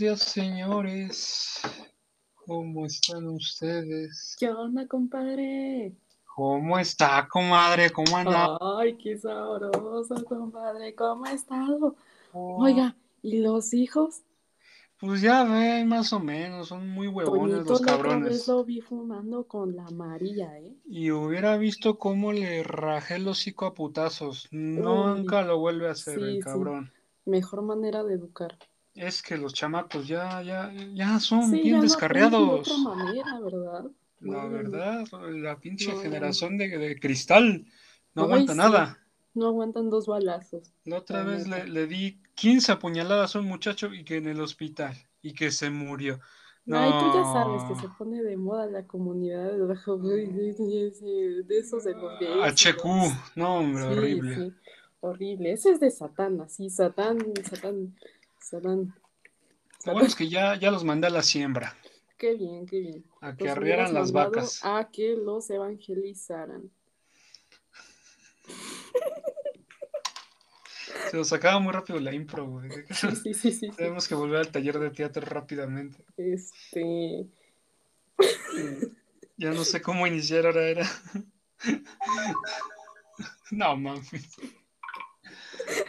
Buenos días, señores. ¿Cómo están ustedes? ¿Qué onda, compadre? ¿Cómo está, comadre? ¿Cómo anda? Ay, qué sabroso, compadre. ¿Cómo ha estado? Oh. Oiga, ¿y los hijos? Pues ya ve, más o menos, son muy huevones los cabrones. Otra vez lo vi fumando con la amarilla, ¿eh? Y hubiera visto cómo le rajé el hocico a putazos. Nunca lo vuelve a hacer, sí, el cabrón. Sí. Mejor manera de educar. Es que los chamacos ya son bien descarriados. No de otra manera, ¿verdad? La verdad, la pinche generación de cristal no aguanta nada. No aguantan dos balazos. La otra vez le di 15 apuñaladas a un muchacho y que en el hospital, y que se murió. No, y tú ya sabes que se pone de moda la comunidad de esos de los gays. HQ, no, hombre, sí, horrible. Sí, horrible, ese es de Satán, así, Satán. Lo bueno es que ya los mandé a la siembra. Qué bien, qué bien. A que arriaran las vacas. A que los evangelizaran. Se nos sacaba muy rápido la impro, güey. Sí. Tenemos que volver al taller de teatro rápidamente. Ya no sé cómo iniciar ahora, era. No, mames.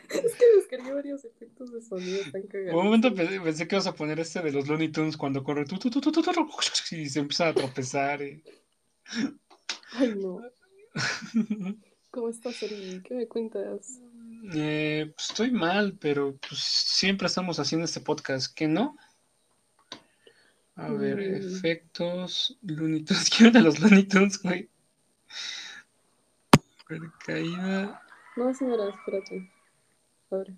Es que descargué varios efectos de sonido tan cagados. Un momento pensé que ibas a poner este de los Looney Tunes cuando corre y se empieza a tropezar. Ay, no. ¿Cómo estás, Eri? ¿Qué me cuentas? Pues estoy mal, pero pues siempre estamos haciendo este podcast, ¿qué no? A ver, efectos Looney Tunes. ¿Quién de los Looney Tunes, güey? Caída. No, señora, espérate. Ahora.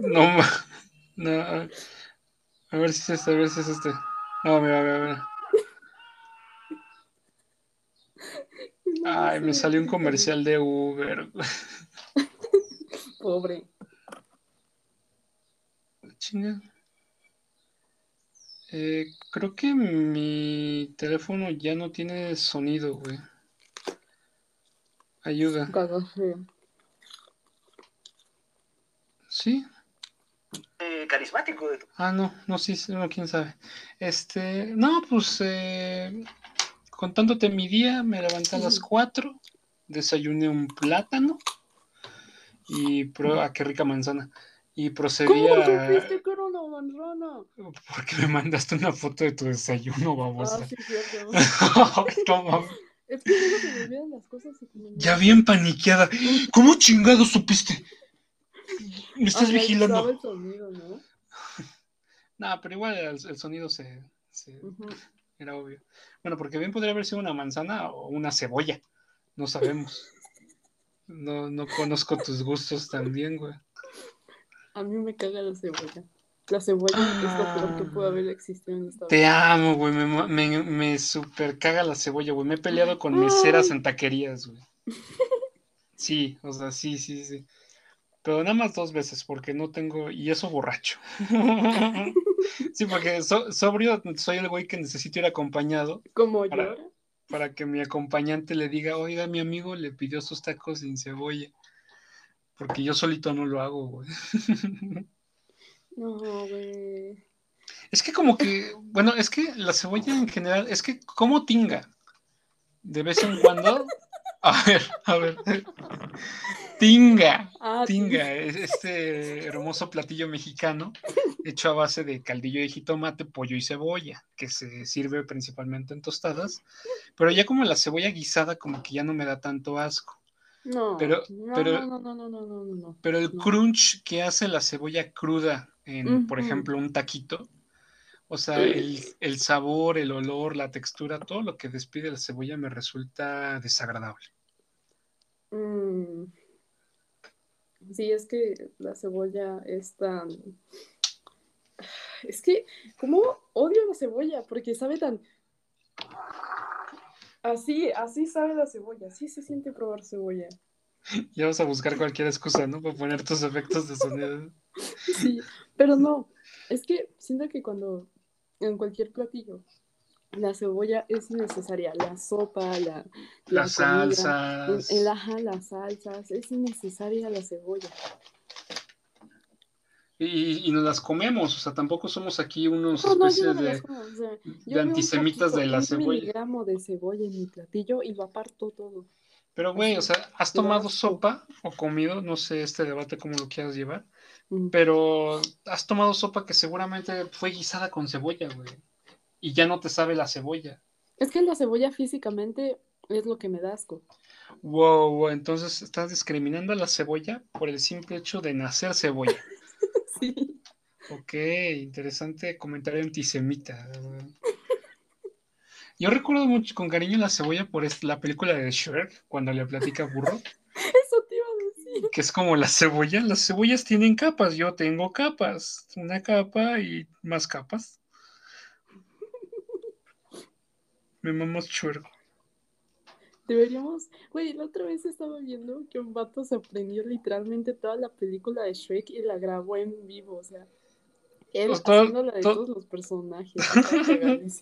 No. A ver si es este, No, mira. Ay, me salió un comercial de Uber. Pobre. Chinga. Creo que mi teléfono ya no tiene sonido, güey. Ayuda. ¿Sí? Carismático. Ah, no, quién sabe. No, pues, contándote mi día, me levanté a las 4, desayuné un plátano y qué rica manzana. Y procedí a... Porque me mandaste una foto de tu desayuno, babosa. Ah, sí, cierto. Es que no se me olvidan las cosas. Ya bien paniqueada. ¿Cómo chingado supiste? Me estás vigilando. El sonido, ¿no? No, pero igual el sonido se era obvio. Bueno, porque bien podría haber sido una manzana o una cebolla. No sabemos. No conozco tus gustos también, güey. A mí me caga la cebolla. La cebolla es lo peor que puede haber existido en esta vida. Te amo, güey. Me super caga la cebolla, güey. Me he peleado con meseras en taquerías, güey. Sí, o sea, sí. Pero nada más 2 veces, porque no tengo... Y eso borracho. Sí, porque sobrio soy el güey que necesito ir acompañado. ¿Cómo yo? Para que mi acompañante le diga, oiga, mi amigo le pidió sus tacos sin cebolla. Porque yo solito no lo hago, güey. No, güey. Es que como que... Bueno, es que la cebolla en general... Es que como tinga. De vez en cuando... A ver. Tinga. Tinga. Es este hermoso platillo mexicano hecho a base de caldillo de jitomate, pollo y cebolla, que se sirve principalmente en tostadas. Pero ya como la cebolla guisada como que ya no me da tanto asco. No. Pero el crunch que hace la cebolla cruda en, por ejemplo, un taquito, o sea, el sabor, el olor, la textura, todo lo que despide la cebolla me resulta desagradable. Sí, es que la cebolla es tan... Es que, ¿cómo odio la cebolla? Porque sabe tan... Así sabe la cebolla, así se siente probar cebolla. Ya vas a buscar cualquier excusa, ¿no? Para poner tus efectos de sonido. Sí, pero no, es que siento que cuando en cualquier platillo La cebolla es innecesaria, la sopa, las salsas. Las salsas, es innecesaria la cebolla. Y nos las comemos, o sea, tampoco somos aquí unos especies de antisemitas de la cebolla. 1 miligramo de cebolla en mi platillo y lo aparto todo. Pero güey, o sea, ¿has tomado sopa o comido? No sé este debate cómo lo quieras llevar, pero has tomado sopa que seguramente fue guisada con cebolla, güey, y ya no te sabe la cebolla. Es que la cebolla físicamente es lo que me da asco. Wow, entonces estás discriminando a la cebolla por el simple hecho de nacer cebolla. Sí. Ok, interesante comentario antisemita. Yo recuerdo mucho con cariño la cebolla por la película de Shrek, cuando le platica Burro. Eso te iba a decir. Que es como la cebolla. Las cebollas tienen capas. Yo tengo capas. Una capa y más capas. Me mamás chuergo. Deberíamos... Güey, la otra vez estaba viendo que un vato se aprendió literalmente toda la película de Shrek y la grabó en vivo, o sea... Él haciendo la de todos los personajes. Es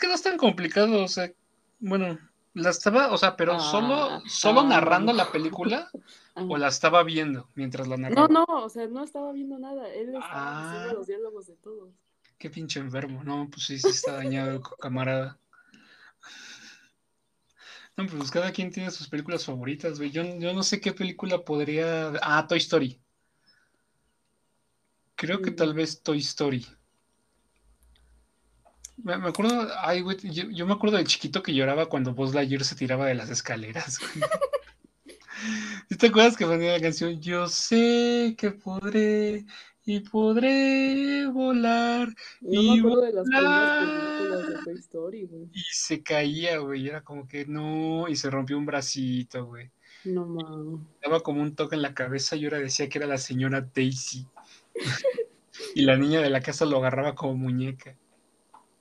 que no es tan complicado, o sea... Bueno, la estaba... O sea, pero solo narrando la película o la estaba viendo mientras la narraba. No, o sea, no estaba viendo nada. Él estaba haciendo los diálogos de todos. Qué pinche enfermo. No, pues sí está dañado, camarada. No, pues cada quien tiene sus películas favoritas, güey. Yo no sé qué película podría... Toy Story. Creo que tal vez Toy Story. Me acuerdo... Ay, güey, yo me acuerdo de chiquito que lloraba cuando Buzz Lightyear se tiraba de las escaleras, güey. ¿Sí te acuerdas que ponía la canción? Yo sé que podré... Y podré volar. No me acuerdo de las primeras películas de Toy Story, güey. Y se caía, güey. Era como que no. Y se rompió un bracito, güey. No mames. Daba como un toque en la cabeza y ahora decía que era la señora Daisy. Y la niña de la casa lo agarraba como muñeca.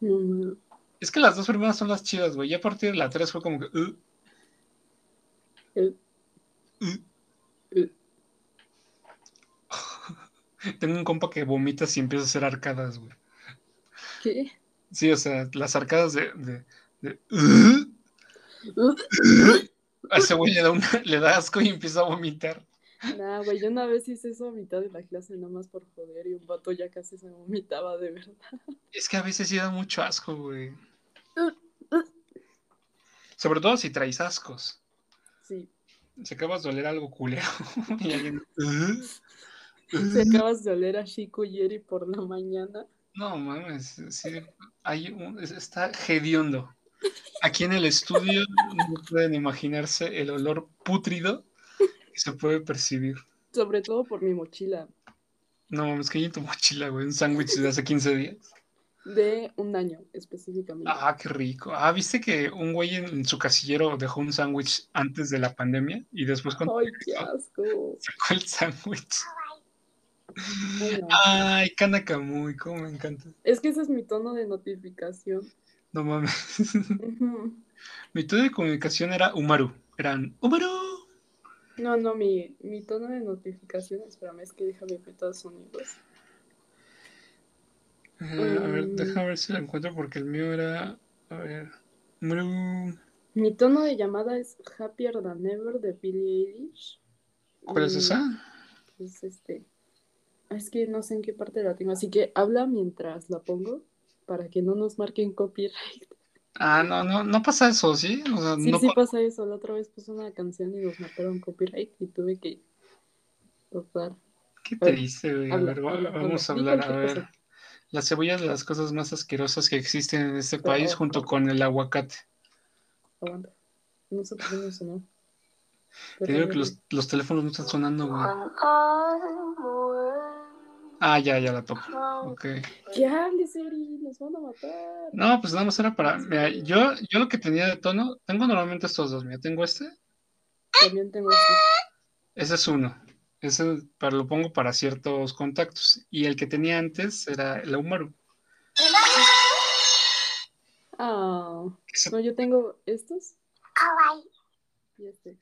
No mames. Es que las dos primeras son las chidas, güey. Ya a partir de la 3 fue como que. Tengo un compa que vomita si empieza a hacer arcadas, güey. ¿Qué? Sí, o sea, las arcadas a ese güey le da asco y empieza a vomitar. Nah, güey, yo una vez hice eso a mitad de la clase nomás por joder y un vato ya casi se vomitaba, de verdad. Es que a veces sí da mucho asco, güey. Sobre todo si traes ascos. Sí. Se acabas de oler algo culero. Y alguien... ¿Te acabas de oler a Chico Yeri por la mañana? No, mames, sí, está hediondo. Aquí en el estudio no pueden imaginarse el olor pútrido que se puede percibir. Sobre todo por mi mochila. No, mames, que hay en tu mochila, güey, un sándwich de hace 15 días. De un año, específicamente. Ah, qué rico. Ah, ¿viste que un güey en su casillero dejó un sándwich antes de la pandemia? Y después cuando... ¡Ay, qué asco! Sacó el sándwich. Bueno. Ay, Kanakamuy, cómo me encanta. Es que ese es mi tono de notificación. No mames. Mi tono de comunicación era Umaru. Eran Umaru. No, mi tono de notificación, espérame, es que déjame ver todos sonidos. A ver, déjame ver si lo encuentro porque el mío era. A ver. Umaru. Mi tono de llamada es Happier Than Ever de Billie Eilish. ¿Cuál es esa? Es este. Es que no sé en qué parte la tengo, así que habla mientras la pongo para que no nos marquen copyright. Ah, no pasa eso, ¿sí? O sea, sí, no sí pasa eso. La otra vez puse una canción y nos marcaron copyright y tuve que tocar. ¿Qué te dice, güey? A ver, vamos a hablar, a ver. La cebolla es de las cosas más asquerosas que existen en este país junto con el aguacate. Aguanta. No sé por qué no sonó. Te digo que los teléfonos no están sonando, güey. Ah, ya la toco. Okay. Ya, Siri, nos van a matar. No, pues nada más era para... Mira, yo lo que tenía de tono... Tengo normalmente estos dos, mira, tengo este. También tengo este. Ese es uno. Ese lo pongo para ciertos contactos. Y el que tenía antes era el Umaru. Oh. No, yo tengo estos. Y este.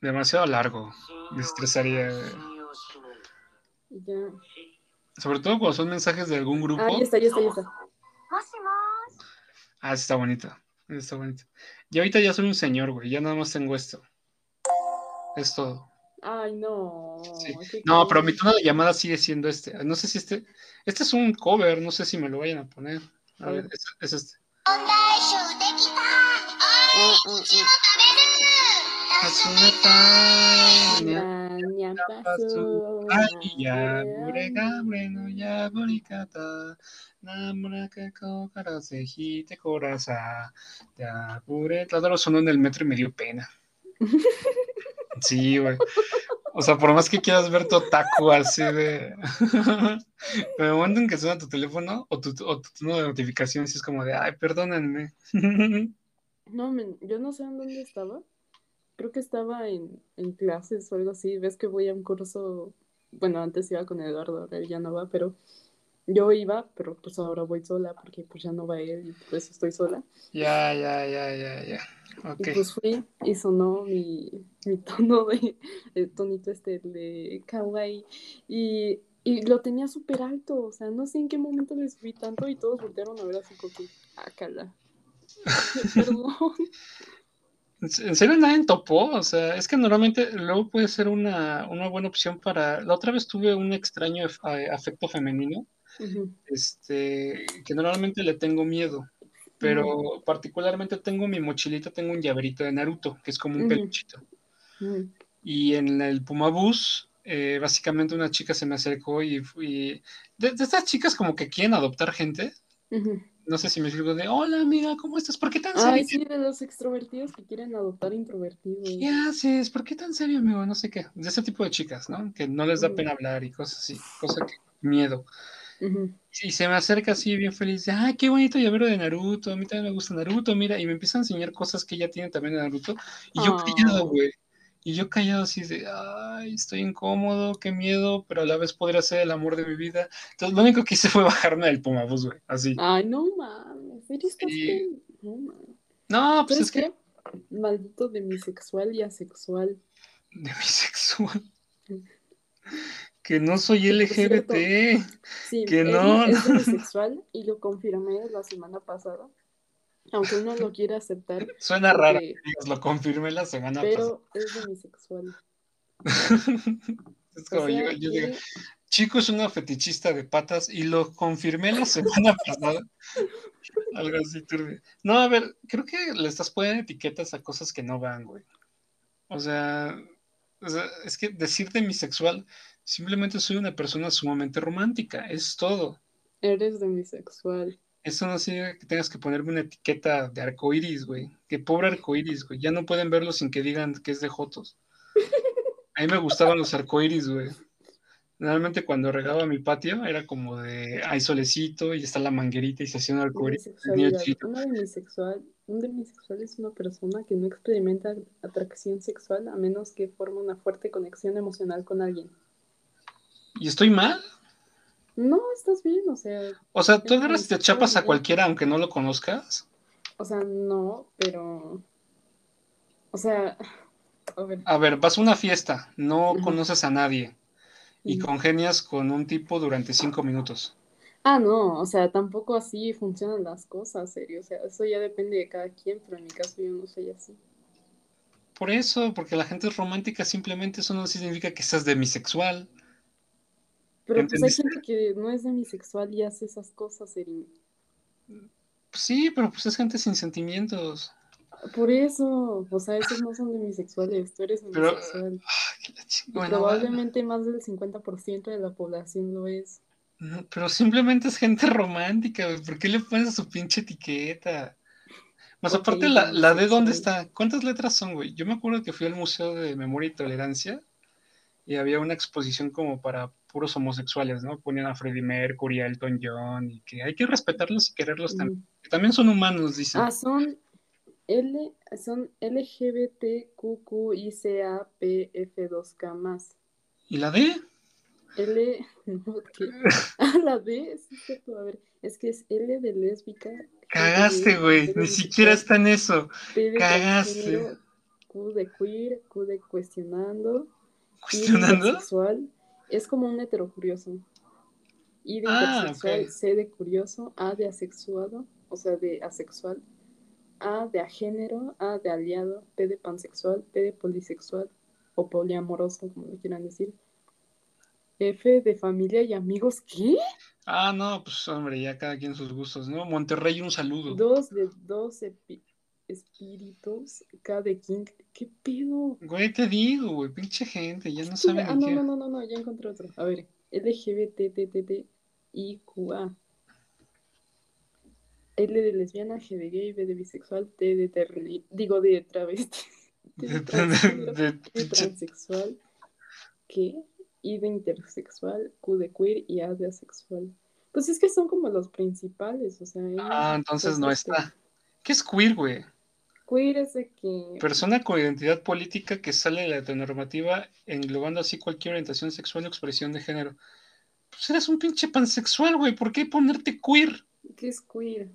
Demasiado largo. Me estresaría. Ya. Sobre todo cuando son mensajes de algún grupo. Ahí está, ya está, ya está. Ah, está bonito. Está bonito. Y ahorita ya soy un señor, güey. Ya nada más tengo esto. Es todo. Ay, no. Sí. No, pero mi tono de llamada sigue siendo este. No sé si este... Este es un cover. No sé si me lo vayan a poner. A ver, es este. Claro, sonó en el metro y me dio pena. Sí, güey. O sea, por más que quieras ver tu otaku así de... Pero el momento en que suena tu teléfono o tu tono de notificación, si es como de, ay, perdónenme. No, yo no sé en dónde estaba. Creo que estaba en clases o algo así. Ves que voy a un curso... Bueno, antes iba con Eduardo, ahora ya no va, pero... Yo iba, pero pues ahora voy sola, porque pues ya no va él y por eso estoy sola. Ya. Okay. Y pues fui y sonó mi tono de... El tonito este de kawaii. Y lo tenía súper alto, o sea, no sé en qué momento le subí tanto y todos voltearon a ver así como que... Ah, cala. Perdón. ¿En serio nadie topó? O sea, es que normalmente luego puede ser una buena opción para... La otra vez tuve un extraño afecto femenino, uh-huh. Que normalmente le tengo miedo, pero uh-huh. particularmente tengo mi mochilita, tengo un llaverito de Naruto, que es como un uh-huh. peluchito. Uh-huh. Y en el Puma Bus, básicamente una chica se me acercó y fui... De estas chicas como que quieren adoptar gente... Uh-huh. No sé si me explico de, hola amiga, ¿cómo estás? ¿Por qué tan serio? Ay, sí, de los extrovertidos que quieren adoptar introvertidos. ¿Qué haces? ¿Por qué tan serio, amigo? No sé qué. De ese tipo de chicas, ¿no? Que no les da pena hablar y cosas así, cosa que miedo. Uh-huh. Y se me acerca así bien feliz, de, ay, qué bonito llavero de Naruto, a mí también me gusta Naruto, mira, y me empieza a enseñar cosas que ella tiene también de Naruto, y yo callado, güey. Y yo callado así de, ay, estoy incómodo, qué miedo, pero a la vez podría ser el amor de mi vida. Entonces, lo único que hice fue bajarme del Pumabús, güey, así. Ay, no mames, eres tan... No, mames. No, pues es que... Maldito demisexual y asexual. ¿Demisexual? Que no soy LGBT. Sí, que no... Es demisexual y lo confirmé la semana pasada. Aunque uno lo quiera aceptar. Suena raro, lo confirmé la semana pasada. Pero es demisexual. Es como, o sea, yo digo, chico es una fetichista de patas y lo confirmé la semana pasada. Algo así turbio. No, a ver, creo que le estás poniendo etiquetas a cosas que no van, güey. O sea, es que decir demisexual, simplemente soy una persona sumamente romántica, es todo. Eres demisexual. Eso no significa que tengas que ponerme una etiqueta de arcoiris, güey. Qué pobre arcoiris, güey. Ya no pueden verlo sin que digan que es de jotos. A mí me gustaban los arcoiris, güey. Normalmente cuando regaba mi patio era como de... Hay solecito y está la manguerita y se hacía un arcoiris. Un demisexual es una persona que no experimenta atracción sexual a menos que forme una fuerte conexión emocional con alguien. ¿Y estoy mal? No, estás bien, o sea... O sea, ¿tú agarras y te chapas a cualquiera aunque no lo conozcas? O sea, no, pero... O sea... A ver, vas a una fiesta, no conoces a nadie y congenias con un tipo durante 5 minutos. Ah, no, o sea, tampoco así funcionan las cosas, serio. O sea, eso ya depende de cada quien, pero en mi caso yo no soy así. Por eso, porque la gente es romántica, simplemente eso no significa que seas demisexual. Pero pues hay gente que no es demisexual y hace esas cosas, Erin. Sí, pero pues es gente sin sentimientos. Por eso, o sea, esos no son demisexuales, tú eres demisexual. Pero, probablemente más del 50% de la población lo es. No, pero simplemente es gente romántica, güey. ¿Por qué le pones a su pinche etiqueta? Más okay, aparte, la de dónde está. ¿Cuántas letras son, güey? Yo me acuerdo que fui al Museo de Memoria y Tolerancia y había una exposición como para puros homosexuales, ¿no? Ponían a Freddie Mercury, a Elton John, y que hay que respetarlos y quererlos también. Que también son humanos, dicen. Ah, son LGBTQICAPF2K más. ¿Y la D? Ah, la D, sí, cierto. A ver, es que es L de lésbica. Cagaste, güey, ni siquiera está en eso. Cagaste. Q de queer, Q de cuestionando. ¿Cuestionando? Sexual. Es como un heterocurioso. I de intersexual, okay. C de curioso, A de asexuado, o sea, de asexual, A de agénero, A de aliado, P de pansexual, P de polisexual o poliamoroso, como lo quieran decir, F de familia y amigos. ¿Qué? Ah, no, pues hombre, ya cada quien sus gustos, ¿no? Monterrey, un saludo. 2 de 2 espíritus, K de King. ¿Qué pedo? Güey, te digo, güey, pinche gente, ya no saben. Ah, no, ya encontré otro. A ver, LGBTTTIQA. L de lesbiana, G de gay, B de bisexual, T de travesti, T de transexual, ¿qué? I de intersexual, Q de queer y A de asexual. Pues es que son como los principales, o sea... Ah, entonces no está. ¿Qué es queer, güey? Queer es de que... persona con identidad política que sale de la heteronormativa, englobando así cualquier orientación sexual o expresión de género. Pues eres un pinche pansexual, güey, ¿por qué ponerte queer? ¿Qué es queer?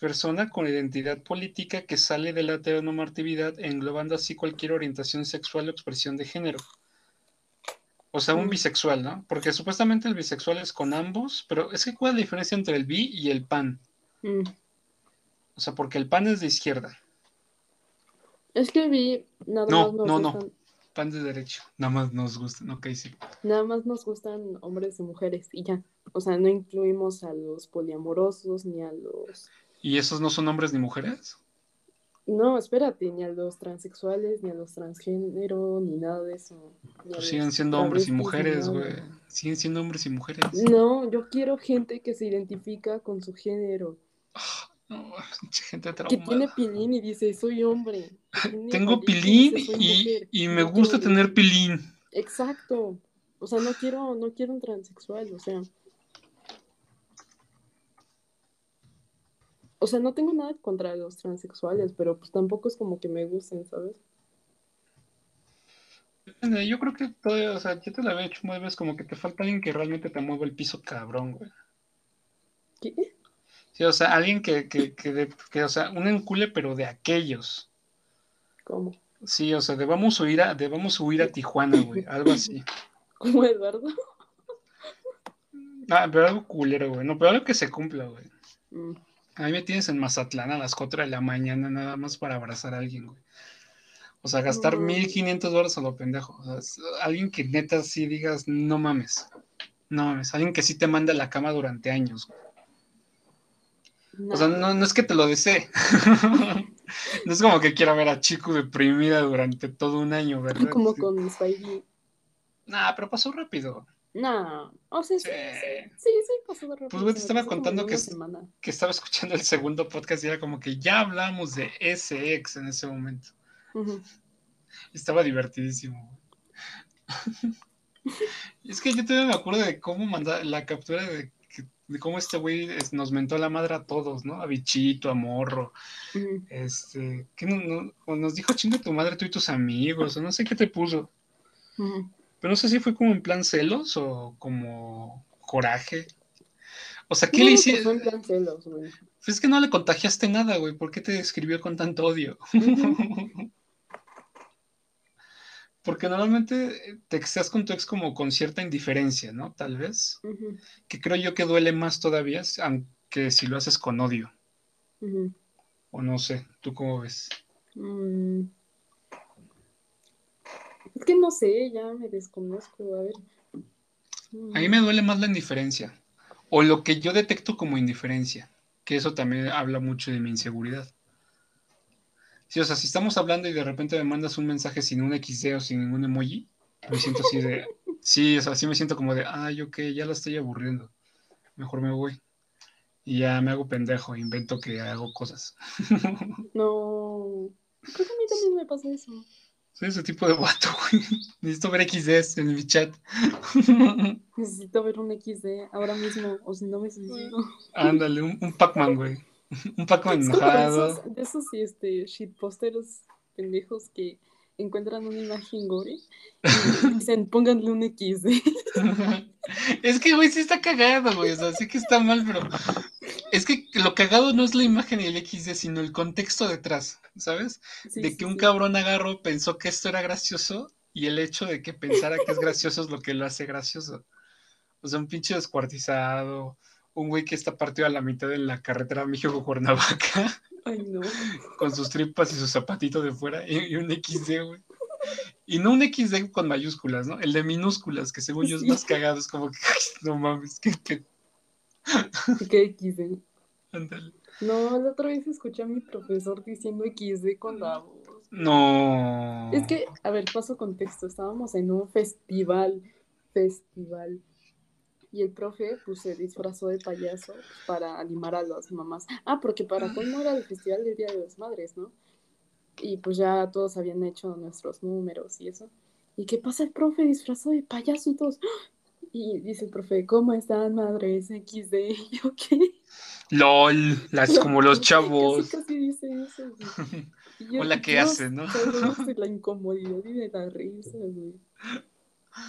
Persona con identidad política que sale de la heteronormatividad, englobando así cualquier orientación sexual o expresión de género. O sea, un bisexual, ¿no? Porque supuestamente el bisexual es con ambos, pero es que ¿cuál es la diferencia entre el bi y el pan? O sea, porque el pan es de izquierda. Es que el bi nada más nos gustan... No. Pan de derecho. Nada más nos gustan, ok, sí. Nada más nos gustan hombres y mujeres, y ya. O sea, no incluimos a los poliamorosos, ni a los... ¿Y esos no son hombres ni mujeres? No, espérate, ni a los transexuales, ni a los transgénero, ni nada de eso. Pues siguen siendo hombres y mujeres, güey. Siguen siendo hombres y mujeres. No, yo quiero gente que se identifica con su género. No, gente traumada. Que tiene pilín y dice, soy hombre. Tengo pilín y me gusta tener pilín. Exacto. O sea, no quiero un transexual, o sea... O sea, no tengo nada contra los transexuales, pero pues tampoco es como que me gusten, ¿sabes? Yo creo que todavía, o sea, yo te la había hecho muchas veces, como que te falta alguien que realmente te mueva el piso, cabrón, güey. ¿Qué? Sí, o sea, alguien que o sea, un encule, pero de aquellos. ¿Cómo? Sí, o sea, debamos huir a Tijuana, güey, algo así. ¿Como Eduardo? Ah, pero algo culero, güey, no, pero algo que se cumpla, güey. Ahí me tienes en Mazatlán a las 4 de la mañana nada más para abrazar a alguien, güey. O sea, gastar $1,500 a lo pendejo. O sea, alguien que neta sí digas, no mames. No mames. Alguien que sí te manda a la cama durante años, güey. No. O sea, no es que te lo desee. No es como que quiera ver a Chico deprimida durante todo un año, ¿verdad? Como sí. Con mis baby. Nah, pero pasó rápido. No, o sea, sí, pasó de repente. Pues güey, te estaba contando que estaba escuchando el segundo podcast y era como que ya hablamos de ese ex en ese momento. Estaba divertidísimo. Es que yo todavía me acuerdo de cómo mandar la captura de cómo este güey nos mentó la madre a todos, ¿no? A Bichito, a Morro. Que nos dijo chinga tu madre tú y tus amigos, o no sé qué te puso. Pero no sé si fue como en plan celos o como coraje. O sea, ¿qué le hiciste? Fue en plan celos, güey. Es que no le contagiaste nada, güey. ¿Por qué te escribió con tanto odio? Porque normalmente texteas con tu ex como con cierta indiferencia, ¿no? Tal vez. Que creo yo que duele más todavía, aunque si lo haces con odio. O no sé, ¿tú cómo ves? Es que no sé, ya me desconozco, a ver. A mí me duele más la indiferencia, o lo que yo detecto como indiferencia, que eso también habla mucho de mi inseguridad. Sí, o sea, si estamos hablando y de repente me mandas un mensaje sin un XD o sin ningún emoji, me siento así de... Sí, o sea, sí me siento como de, ay, ok, ya la estoy aburriendo, mejor me voy. Y ya me hago pendejo, invento que hago cosas. No, creo que a mí también me pasa eso. Soy ese tipo de guato, güey. Necesito ver XD en mi chat. Necesito ver un XD ahora mismo, o si no me suicido. Ándale, un Pac-Man, güey. Un Pac-Man enojado. De esos shitposteros pendejos que encuentran una imagen gore y dicen, pónganle un XD. Es que, güey, sí está cagado, güey. O sea, sí que está mal, pero... Es que lo cagado no es la imagen y el XD, sino el contexto detrás, ¿sabes? Sí, de que un cabrón agarro pensó que esto era gracioso y el hecho de que pensara que es gracioso es lo que lo hace gracioso. O sea, un pinche descuartizado, un güey que está partido a la mitad de la carretera México-Cuernavaca. Ay, no. Con sus tripas y sus zapatitos de fuera y un XD, güey. Y no un XD con mayúsculas, ¿no? El de minúsculas, que según yo es más cagado. Es como que, no mames, ¿Qué XD? Ándale. No, la otra vez escuché a mi profesor diciendo XD con la voz. No. Es que, a ver, paso contexto. Estábamos en un festival. Y el profe, pues, se disfrazó de payaso para animar a las mamás. Ah, porque para colmo era el Festival del Día de las Madres, ¿no? Y pues ya todos habían hecho nuestros números y eso. ¿Y qué pasa? El profe disfrazó de payaso y todos. Y dice el profe, ¿cómo están, madres? XD. Y yo, ¿qué? LOL, como los chavos. Casi dice eso. Yo, hola, ¿qué hacen, no? La incomodidad y de la risa, güey.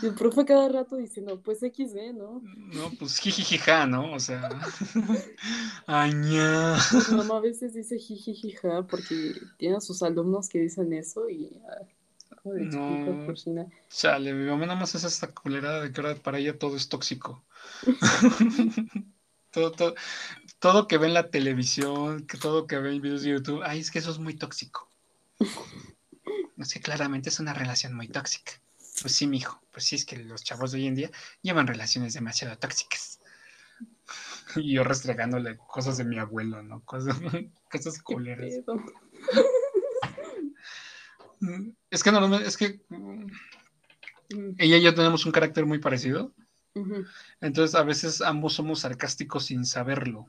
Y el profe cada rato diciendo, pues XD, ¿no? No, pues jijijija, ¿no? O sea, añá. Mi mamá a veces dice jijijija porque tiene a sus alumnos que dicen eso y... Joder, no, chiquita, chale, mi mamá nada más es esta culerada de que ahora para ella todo es tóxico. todo que ve en la televisión, todo que ve en videos de YouTube, ay, es que eso es muy tóxico. No sé, claramente es una relación muy tóxica. Pues sí, mijo, pues sí, es que los chavos de hoy en día llevan relaciones demasiado tóxicas. Y yo restregándole cosas de mi abuelo, ¿no? Cosas culeras. Es que normalmente, es que ella y yo tenemos un carácter muy parecido. Uh-huh. Entonces a veces ambos somos sarcásticos sin saberlo.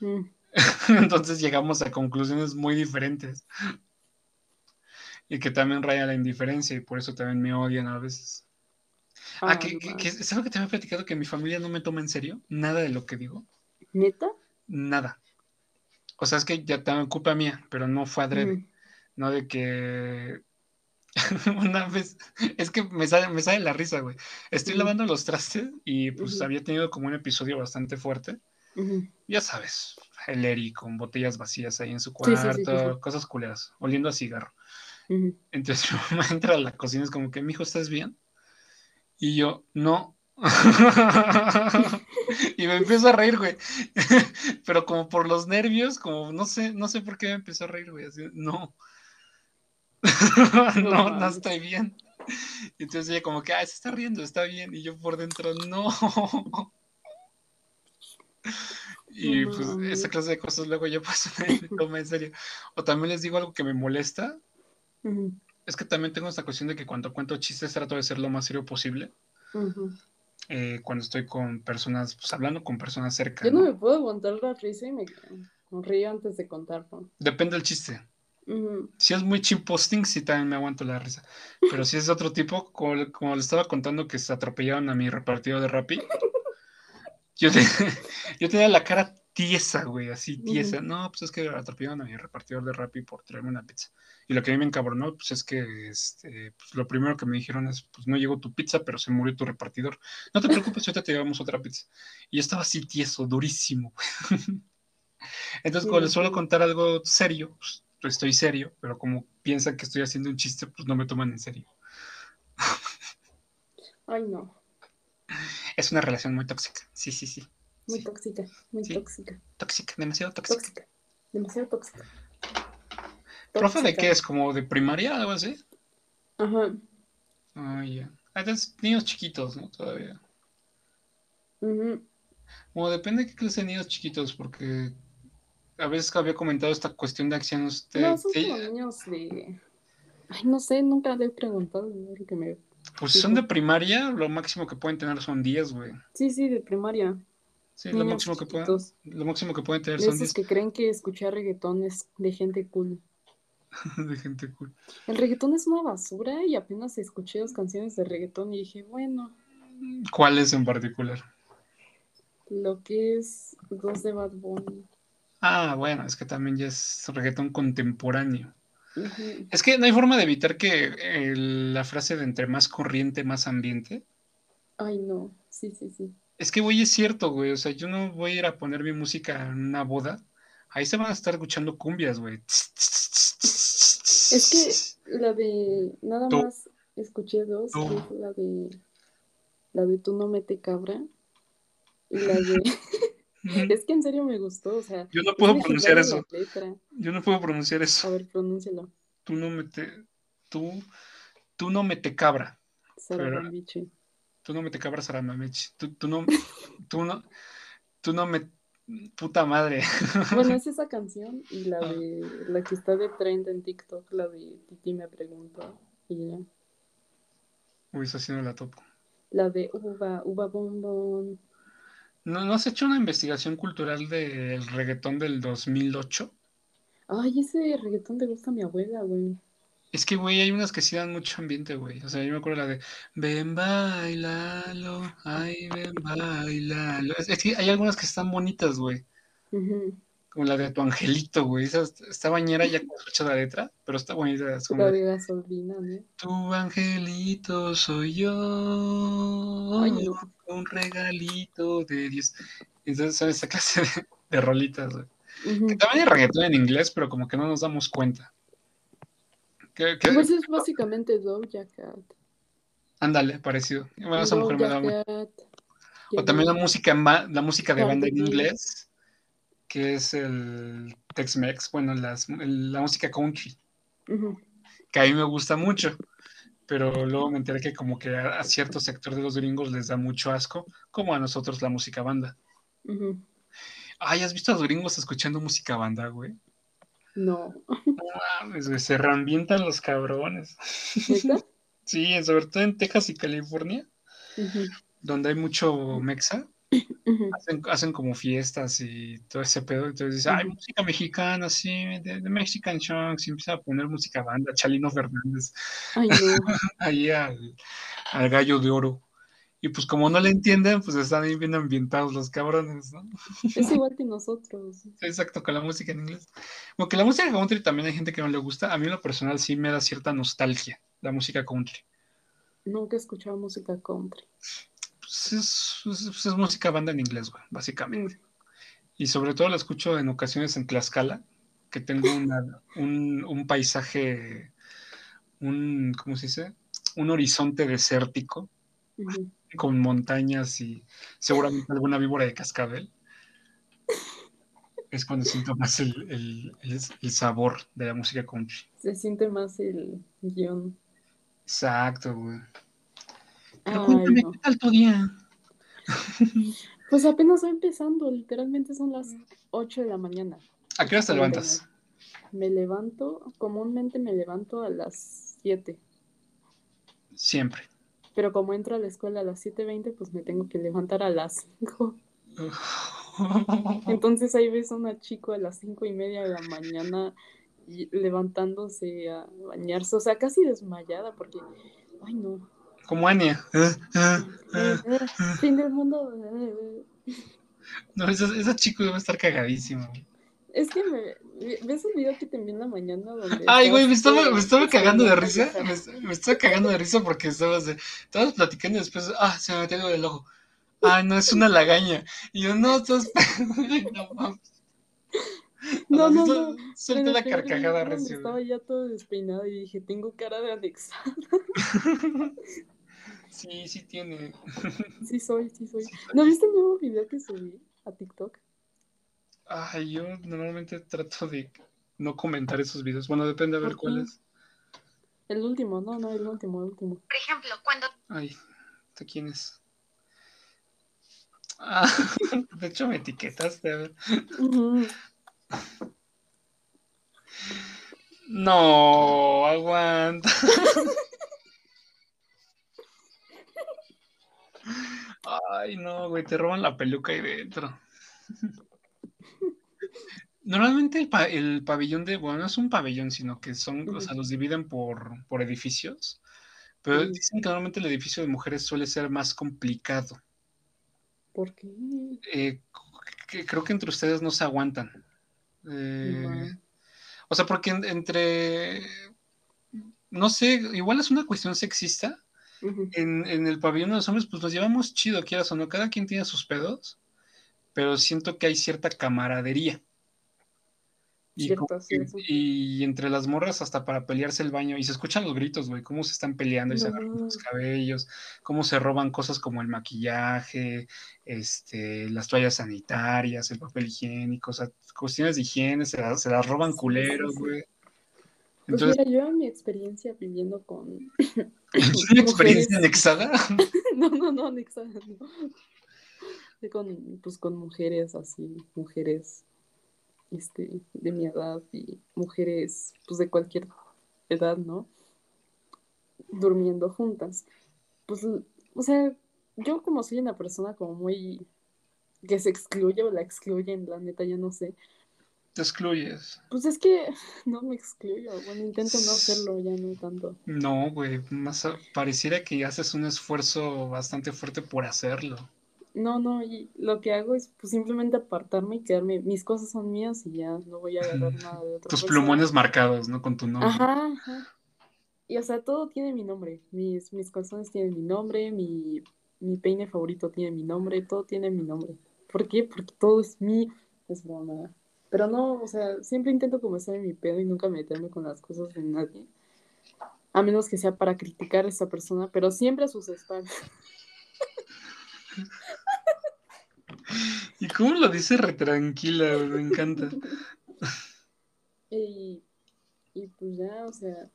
Uh-huh. Entonces llegamos a conclusiones muy diferentes. Y que también raya la indiferencia y por eso también me odian a veces. ¿Sabes lo que te había platicado? Que mi familia no me toma en serio nada de lo que digo. ¿Neta? Nada. O sea, es que ya también culpa mía, pero no fue adrede. Mm. No de que... Una vez... Es que me sale la risa, güey. Estoy lavando los trastes y pues había tenido como un episodio bastante fuerte. Uh-huh. Ya sabes, el Eric con botellas vacías ahí en su cuarto, sí. Cosas culeras, oliendo a cigarro. Entonces mi mamá entra a la cocina, es como que, mijo, ¿estás bien? Y yo, no. Y me empiezo a reír, güey. Pero como por los nervios, como no sé por qué me empezó a reír, güey. Así, no. No estoy bien. Entonces ella como que, se está riendo, está bien. Y yo por dentro, no. Y pues esa clase de cosas luego yo paso, me toma en serio. O también les digo algo que me molesta. Uh-huh. Es que también tengo esta cuestión de que cuando cuento chistes trato de ser lo más serio posible. Uh-huh. Cuando estoy con personas, pues hablando con personas cerca. Yo no me puedo aguantar la risa y me río antes de contarlo. Depende del chiste. Uh-huh. Si es muy chimposting, sí también me aguanto la risa. Pero si es otro tipo, como le estaba contando que se atropellaron a mi repartidor de Rappi. Yo tenía la cara tiesa, güey, así tiesa. Uh-huh. No, pues es que atropellaron a mi repartidor de Rappi por traerme una pizza. Y lo que a mí me encabronó, pues es que pues lo primero que me dijeron es, pues no llegó tu pizza, pero se murió tu repartidor. No te preocupes, ahorita te llevamos otra pizza. Y yo estaba así tieso, durísimo. Entonces, cuando les suelo contar algo serio, pues estoy serio, pero como piensan que estoy haciendo un chiste, pues no me toman en serio. Ay, no. Es una relación muy tóxica, sí. Muy tóxica, muy tóxica. Tóxica, demasiado tóxica. ¿Profe de qué es? ¿Como de primaria o algo así? Ajá. Oh, yeah. Entonces, niños chiquitos, ¿no? Todavía. Uh-huh. Bueno, depende de qué clase de niños chiquitos, porque a veces había comentado esta cuestión de acciones. No, son como niños de... Ay, no sé, nunca le he preguntado. Que me... Pues son de primaria, lo máximo que pueden tener son 10, güey. Sí, de primaria. Sí, lo máximo que pueden tener son 10. Esos que creen que escuchar reggaetón es de gente cool. De gente cool. El reggaetón es una basura y apenas escuché las canciones de reggaetón y dije, bueno. ¿Cuáles en particular? Lo que es Dos de Bad Bunny. Ah, bueno, es que también ya es reggaetón contemporáneo. Uh-huh. Es que no hay forma de evitar que la frase de entre más corriente, más ambiente. Ay, no, sí. Es que, güey, es cierto, güey, o sea, yo no voy a ir a poner mi música en una boda. Ahí se van a estar escuchando cumbias, güey. Es que la de... Nada más escuché dos, que es la de... la de Tú no mete cabra y la de... Es que en serio me gustó, o sea... Yo no puedo pronunciar eso. Yo no puedo pronunciar eso. A ver, pronúncialo. Tú no mete cabra. Saramamichi. Tú no mete cabra, Saramamichi. Tú no me... Puta madre. Bueno, es esa canción y la de... La que está de trend en TikTok, la de Titi me preguntó y ya. Uy, esa sí no la topo. La de uva bombón. ¿No has hecho una investigación cultural del reggaetón del 2008? Ay, ese reggaetón te gusta a mi abuela, güey. Es que, güey, hay unas que sí dan mucho ambiente, güey. O sea, yo me acuerdo la de ven, bailalo, ay, ven, bailalo. Es que hay algunas que están bonitas, güey. Uh-huh. Como la de tu angelito, güey. Esta bañera ya con fecha de la letra, pero está bonita. Es como la de gasolina, ¿no? Tu angelito soy yo. Ay, no. Un regalito de Dios. Entonces son esta clase de rolitas, güey. Uh-huh. Que también hay reggaetón en inglés, pero como que no nos damos cuenta. ¿Qué? Pues es básicamente Doja Cat. Ándale, parecido. Bueno, esa mujer me da muy... O también la música de banda en inglés, que es el Tex-Mex, bueno, la música country, uh-huh, que a mí me gusta mucho, pero luego me enteré que como que a cierto sector de los gringos les da mucho asco, como a nosotros la música banda. Uh-huh. Ay, ¿has visto a los gringos escuchando música banda, güey? No. No mames, se reambientan los cabrones. ¿Mexa? Sí, sobre todo en Texas y California, uh-huh, donde hay mucho mexa, uh-huh, hacen como fiestas y todo ese pedo. Entonces dicen, ay, música mexicana, sí, de Mexican songs, y empiezan a poner música banda, Chalino Fernández. Ay, no. Ahí al gallo de oro. Y pues como no le entienden, pues están ahí bien ambientados los cabrones, ¿no? Es igual que nosotros. Exacto, con la música en inglés. Porque la música country también hay gente que no le gusta. A mí en lo personal sí me da cierta nostalgia la música country. Nunca he escuchado música country. Pues es música banda en inglés, güey, básicamente. Y sobre todo la escucho en ocasiones en Tlaxcala, que tengo un paisaje, ¿cómo se dice? Un horizonte desértico. Uh-huh. Con montañas y seguramente alguna víbora de cascabel. Es cuando siento más el sabor de la música country. Se siente más el guión. Exacto, güey. Pero cuéntame, ¿qué tal tu día? Pues apenas va empezando, literalmente son las 8 de la mañana. ¿A qué hora te levantas? Me levanto, comúnmente me levanto a las 7. Siempre. Pero como entro a la escuela a las 7:20, pues me tengo que levantar a las 5. Entonces ahí ves a una chica a las 5:30 de la mañana levantándose a bañarse, o sea, casi desmayada porque, ay no. Como Ania. Fin del mundo. No, esa chica debe estar cagadísima. Es que ¿ves el video que te envié en la mañana? Donde ay, güey, me estaba cagando de risa. Me estaba cagando de risa porque estabas platicando y después, se me metió el ojo. Ah, no, es una lagaña. Y yo, no, estás... No, mames. No. Suelta la carcajada recién. Estaba ya todo despeinado y dije, tengo cara de anexada. Sí tiene. Sí soy. ¿No viste el nuevo video que subí a TikTok? Yo normalmente trato de no comentar esos videos. Bueno, depende a ver cuál es. El último, no, el último. Por ejemplo, cuando... Ay, ¿tú quién es? De hecho me etiquetaste, a ver. Uh-huh. No, aguanta. Ay, no, güey, te roban la peluca ahí dentro. Normalmente el pabellón bueno, no es un pabellón, sino que son, uh-huh, o sea, los dividen por edificios, pero uh-huh, dicen que normalmente el edificio de mujeres suele ser más complicado. ¿Por qué? Creo que entre ustedes no se aguantan. Uh-huh. O sea, porque entre, no sé, igual es una cuestión sexista, uh-huh, en el pabellón de los hombres, pues nos llevamos chido, quieras o no, cada quien tiene sus pedos, pero siento que hay cierta camaradería. Cierto, cierto. Y entre las morras hasta para pelearse el baño. Y se escuchan los gritos, güey, cómo se están peleando y se agarran los cabellos, cómo se roban cosas como el maquillaje, las toallas sanitarias, el papel higiénico, o sea, cuestiones de higiene, se las roban culeros, güey. Entonces, pues mira, yo mi experiencia viviendo con... ¿Una experiencia anexada? No, anexada, no. Con mujeres así, mujeres... de mi edad y mujeres pues de cualquier edad, ¿no? Durmiendo juntas. Pues, o sea, yo como soy una persona como muy que se excluye o la excluyen, la neta, yo no sé. ¿Te excluyes? Pues es que no me excluyo, bueno, intento no hacerlo ya no tanto. No, güey, más pareciera que haces un esfuerzo bastante fuerte por hacerlo. No, y lo que hago es pues simplemente apartarme y quedarme, mis cosas son mías y ya no voy a agarrar nada de otra cosa. Tus plumones marcados, ¿no? Con tu nombre. Ajá. Y o sea, todo tiene mi nombre, mis calzones tienen mi nombre, mi peine favorito tiene mi nombre, todo tiene mi nombre. ¿Por qué? Porque todo es mío, es broma. Pero no, o sea, siempre intento como estar en mi pedo y nunca meterme con las cosas de nadie. A menos que sea para criticar a esa persona, pero siempre a sus espaldas. ¿Y cómo lo dice retranquila? Me encanta. Y pues ya, o sea,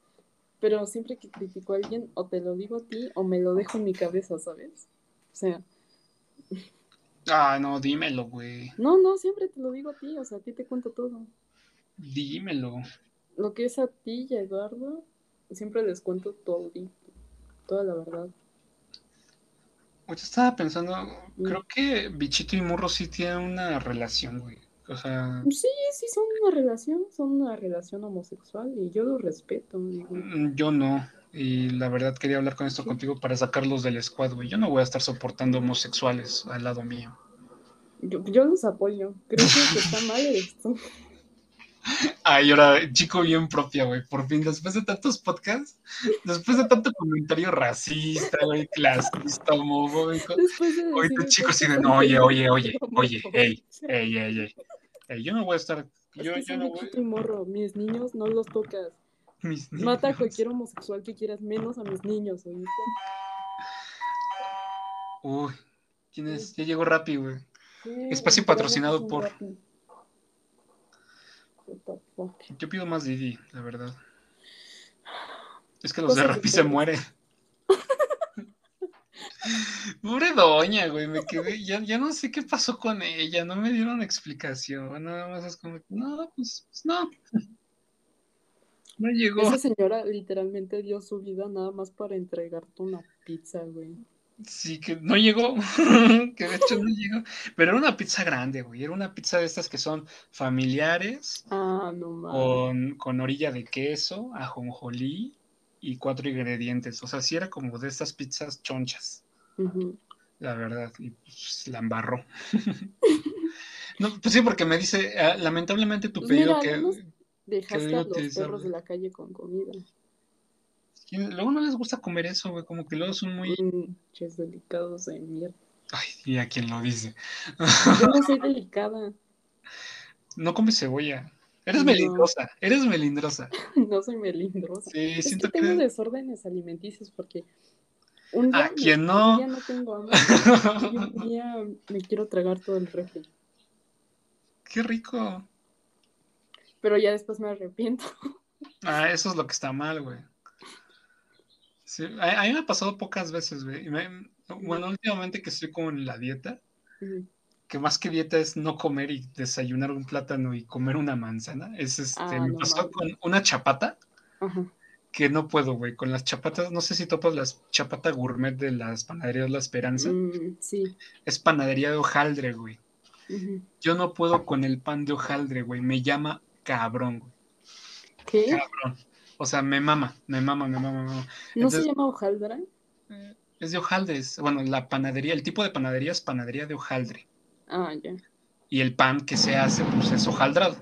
pero siempre que critico a alguien, o te lo digo a ti, o me lo dejo en mi cabeza, ¿sabes? O sea... Ah, no, dímelo, güey. No, siempre te lo digo a ti, o sea, a ti te cuento todo. Dímelo. Lo que es a ti y a Eduardo, siempre les cuento todo, toda la verdad. Yo estaba pensando, creo que Bichito y Murro sí tienen una relación, güey. O sea... Sí, son una relación homosexual y yo lo respeto. Güey. Yo no, y la verdad quería hablar con esto contigo para sacarlos del squad, güey. Yo no voy a estar soportando homosexuales al lado mío. Yo los apoyo, creo que está mal esto. Ay, ahora, chico bien propia, güey, por fin, después de tantos podcasts, después de tanto comentario racista, güey, clasista, homofóbico, ahorita chicos dicen, no, oye, ey, yo no voy a estar, yo no voy. Morro, mis niños no los tocas, mis niños. Mata a cualquier homosexual que quieras, menos a mis niños, ¿oíste? Uy, ¿quién es? Ya llegó Rappi, güey, espacio patrocinado por... Rappi. Yo pido más Didi, la verdad. Es que los de Rappi se mueren. Pobre doña, güey, me quedé. Ya no sé qué pasó con ella, no me dieron explicación. Nada más es como, no, pues no. No llegó. Esa señora literalmente dio su vida nada más para entregarte una pizza, güey. Sí, que no llegó, que de hecho no llegó, pero era una pizza grande, güey, era una pizza de estas que son familiares, no, con orilla de queso, ajonjolí y 4 ingredientes, o sea, sí era como de estas pizzas chonchas, la verdad, y pues, la embarró. No, pues sí, porque me dice, lamentablemente tu pedido mira, que... Dejaste que a los perros de la calle con comida. Luego no les gusta comer eso, güey, como que luego son muy... Ches delicados de mierda. Ay, mira quién lo dice. Yo no soy delicada. No comes cebolla. Eres melindrosa, eres melindrosa. No soy melindrosa. Sí, es siento que tengo desórdenes alimenticios porque... Un día no tengo hambre. Y un día me quiero tragar todo el refri. ¡Qué rico! Pero ya después me arrepiento. Eso es lo que está mal, güey. Sí, a mí me ha pasado pocas veces, güey. Bueno, últimamente que estoy con la dieta, que más que dieta es no comer y desayunar un plátano y comer una manzana. Me pasó con una chapata que no puedo, güey. Con las chapatas, no sé si topas las chapata gourmet de las panaderías La Esperanza. Sí. Es panadería de hojaldre, güey. Yo no puedo con el pan de hojaldre, güey. Me llama cabrón, güey. ¿Qué? Cabrón. O sea, me mama. ¿No entonces, se llama hojaldra? Es de hojaldres. Bueno, la panadería, el tipo de panadería es panadería de hojaldre. Ya. Y el pan que se hace, pues, es hojaldrado.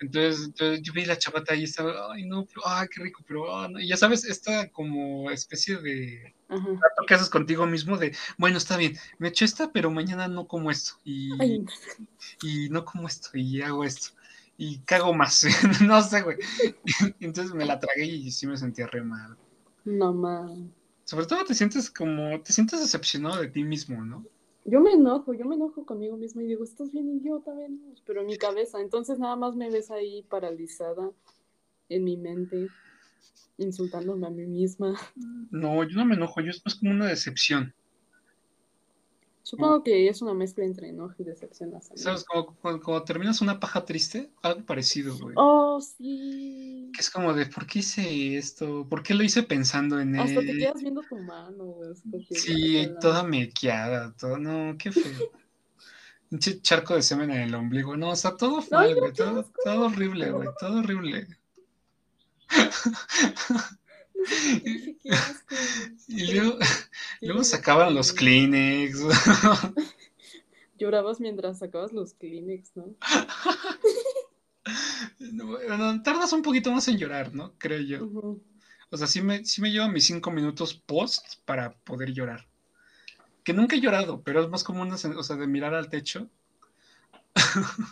Entonces, yo vi la chapata y estaba, ay, no, pero, ay, qué rico, pero, oh, no. Y ya sabes, esta como especie de... trato que haces contigo mismo de, bueno, está bien, me echo esta, pero mañana no como esto. Y no como esto, y hago esto. y cago más. No sé, güey. Entonces me la tragué y sí me sentía re mal. No mames. Sobre todo te sientes como, te sientes decepcionado de ti mismo, ¿no? Yo me enojo conmigo mismo y digo, estás bien idiota, menos, pero en mi cabeza. Entonces nada más me ves ahí paralizada en mi mente, insultándome a mí misma. No, yo no me enojo, yo es más como una decepción. Supongo que es una mezcla entre enojo y decepción. ¿Sabes? Cuando terminas una paja triste, algo parecido, güey. Oh, sí. Que es como de, ¿por qué hice esto? ¿Por qué lo hice pensando en él? Hasta te quedas viendo tu mano, güey. Sí, toda mequeada, todo. No, qué feo. Un charco de semen en el ombligo. No, o sea, todo fue, no, güey. Todo horrible, güey. Todo horrible. Y luego sacaban los Kleenex. Llorabas mientras sacabas los Kleenex, ¿no? No, tardas un poquito más en llorar, ¿no? Creo yo. Uh-huh. O sea, sí me llevo mis 5 minutos post para poder llorar. Que nunca he llorado, pero es más como una, o sea, de mirar al techo.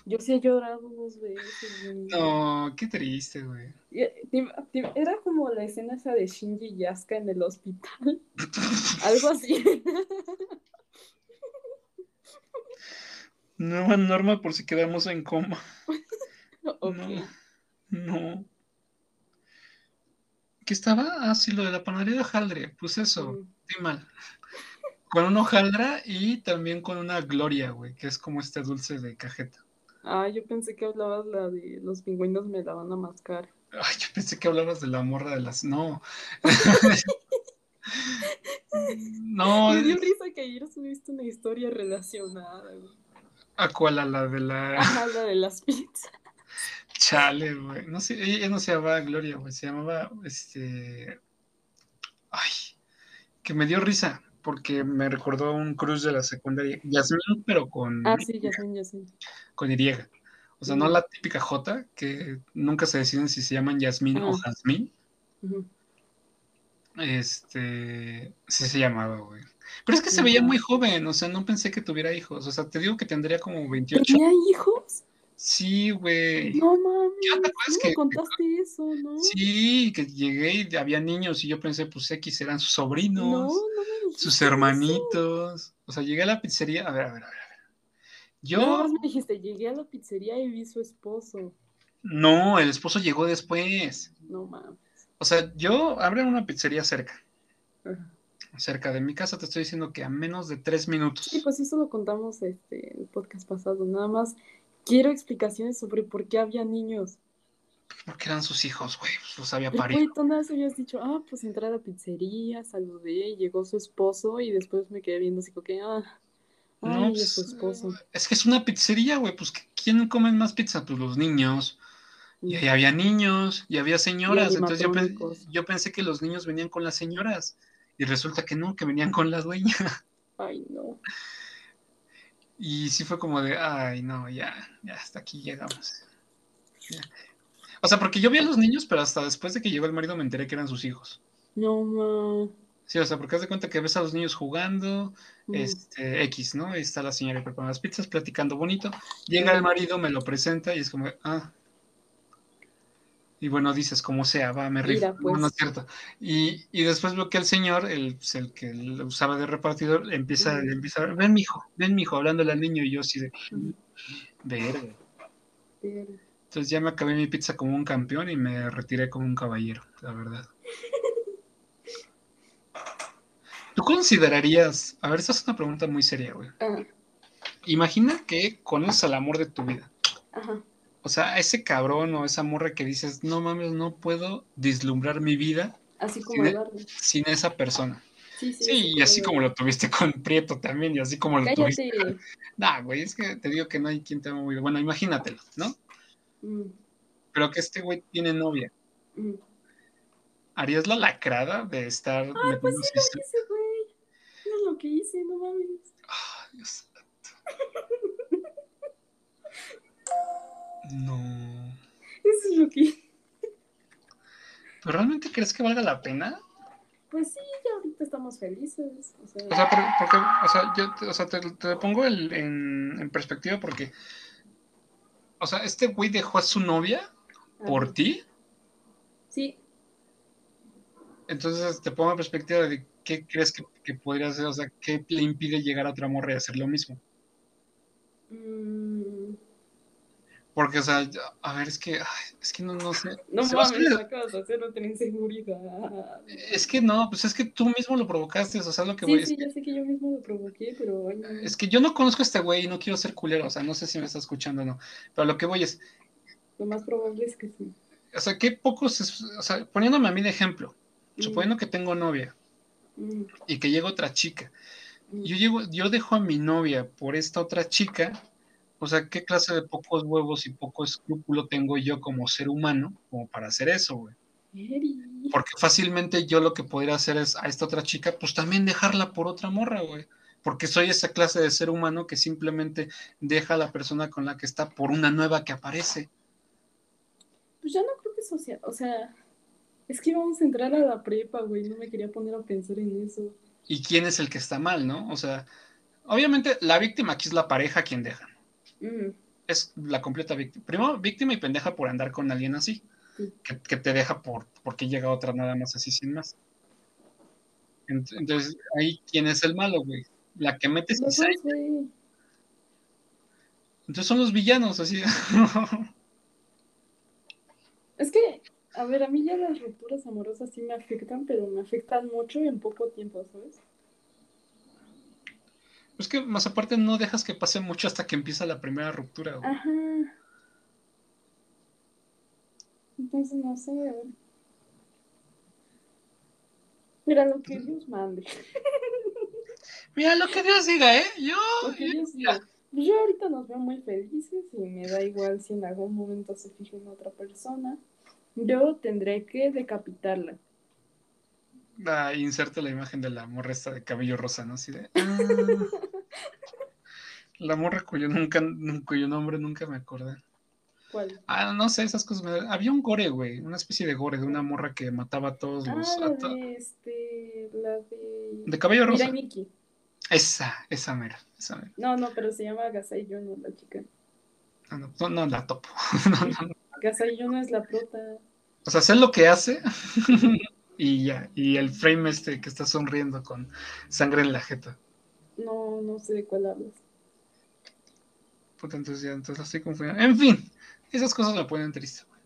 Yo sí he llorado 2 veces. No, qué triste, güey. Era como la escena esa de Shinji y Asuka en el hospital. Algo así. Nueva norma por si quedamos en coma. Okay. No. ¿Qué estaba? Ah, sí, lo de la panadería de hojaldre. Pues eso, estoy mal. Con una hojaldra y también con una gloria, güey, que es como este dulce de cajeta. Ah, yo pensé que hablabas la de los pingüinos me la van a mascar. Ay, yo pensé que hablabas de la morra de las... No. No. Me dio risa que ayer subiste una historia relacionada, güey. ¿A cuál? A la de la... Ajá, la de las pizzas. Chale, güey. No sé, ella no se llamaba Gloria, güey. Se llamaba, Ay, que me dio risa. Porque me recordó un crush de la secundaria. Yasmín, pero con... Ah, sí, Yasmín. Con Iriega. O sea, no la típica J, que nunca se deciden si se llaman Yasmín o Jazmín. Uh-huh. Sí se llamaba, güey. Pero es que se veía muy joven, o sea, no pensé que tuviera hijos. O sea, te digo que tendría como 28. ¿Tenía hijos? Sí, güey. No mames, ¿no me contaste eso, no? Sí, que llegué y había niños y yo pensé, pues X eran sus sobrinos. No sus hermanitos. Eso. O sea, llegué a la pizzería. A ver. Yo. Nada más me dijiste, llegué a la pizzería y vi su esposo. No, el esposo llegó después. No mames. O sea, yo abrí una pizzería cerca. Ajá. Cerca de mi casa, te estoy diciendo que a menos de 3 minutos. Sí, pues eso lo contamos el podcast pasado. Nada más. Quiero explicaciones sobre por qué había niños. Porque eran sus hijos, güey. Los había parido. Güey, tú nada más habías dicho, pues entré a la pizzería, saludé, llegó su esposo y después me quedé viendo así como que, no, pues, es su esposo. Es que es una pizzería, güey. Pues, ¿quién come más pizza? Pues los niños. Y ahí había niños, y había señoras. Y entonces yo pensé que los niños venían con las señoras. Y resulta que no, que venían con las dueñas. Ay, no. Y sí fue como de, ay, no, ya hasta aquí llegamos. Ya. O sea, porque yo vi a los niños, pero hasta después de que llegó el marido me enteré que eran sus hijos. No, ma. Sí, o sea, porque haz de cuenta que ves a los niños jugando, X, ¿no? Ahí está la señora preparando las pizzas, platicando bonito. Llega el marido, me lo presenta y es como, Y bueno, dices, como sea, va, me rifo. Pues. No, no es cierto. Y después veo que el señor, el que lo usaba de repartidor, empieza a ver, ven, mijo, hablándole al niño, y yo así de... Verga. Entonces ya me acabé mi pizza como un campeón y me retiré como un caballero, la verdad. ¿Tú considerarías... A ver, esta es una pregunta muy seria, güey. Ajá. Imagina que conoces al amor de tu vida. Ajá. O sea, ese cabrón o esa morra que dices, no mames, no puedo deslumbrar mi vida así como sin esa persona. Sí, así y así como lo tuviste con Prieto también, y así como lo tuviste. Nah, güey, es que te digo que no hay quien te ama muy bien. Bueno, imagínatelo, ¿no? Pero que este güey tiene novia. ¿Harías la lacrada de estar... Ah, pues sí, lo hice, güey. No es lo que hice, no mames. Ah, Dios santo. No. Eso es lo que... ¿Pero realmente crees que valga la pena? Pues sí, ya ahorita estamos felices. O sea porque, yo te pongo en perspectiva porque O sea, ¿este güey dejó a su novia por ti? Sí. Entonces te pongo en perspectiva de qué crees que podría hacer, o sea, qué le impide llegar a otra morra y hacer lo mismo. Porque, o sea, a ver, es que no sé. No mames, acabas de hacer otra inseguridad. Es que no, pues es que tú mismo lo provocaste, o sea, es lo que voy a decir. Sí, ya sé que yo mismo lo provoqué, pero... Es que yo no conozco a este güey y no quiero ser culero, o sea, no sé si me está escuchando o no, pero lo que voy es... Lo más probable es que sí. O sea, qué pocos... O sea, poniéndome a mí de ejemplo, suponiendo que tengo novia y que llega otra chica, yo dejo a mi novia por esta otra chica... O sea, ¿qué clase de pocos huevos y poco escrúpulo tengo yo como ser humano como para hacer eso, güey? Porque fácilmente yo lo que podría hacer es a esta otra chica, pues también dejarla por otra morra, güey. Porque soy esa clase de ser humano que simplemente deja a la persona con la que está por una nueva que aparece. Pues yo no creo que eso sea, o sea, es que íbamos a entrar a la prepa, güey, no me quería poner a pensar en eso. ¿Y quién es el que está mal, no? O sea, obviamente la víctima aquí es la pareja quien deja. Es la completa víctima. Primero, víctima y pendeja por andar con alguien así, que te deja porque llega otra nada más así sin más. Entonces, ahí, ¿quién es el malo, güey? La que metes no, quizá. Entonces son los villanos, así. Es que, a ver, a mí ya las rupturas amorosas sí me afectan, pero me afectan mucho en poco tiempo, ¿sabes? Es que más aparte no dejas que pase mucho hasta que empieza la primera ruptura, güey. Ajá. Entonces no sé, a ver. Mira lo que Dios mande. Mira lo que Dios diga, ¿eh? Yo ahorita nos veo muy felices y me da igual si en algún momento se fija en otra persona. Yo tendré que decapitarla. Ah, inserte la imagen de la morra esta de cabello rosa, ¿no? Así de... La morra cuyo nombre nunca me acordé. ¿Cuál? Ah, no sé, esas cosas. Había un gore, güey, una especie de gore de una morra que mataba a todos los... De cabello rosa. Mira, Nikki. Esa mera. No, pero se llama Gasai Yuno, la chica. No, la topo. No. Gasai Yuno es la prota. O sea, sé lo que hace... Y ya, y el frame que está sonriendo con sangre en la jeta. No sé de cuál hablas. Puta, entonces la estoy confundiendo. En fin, esas cosas me ponen triste, güey.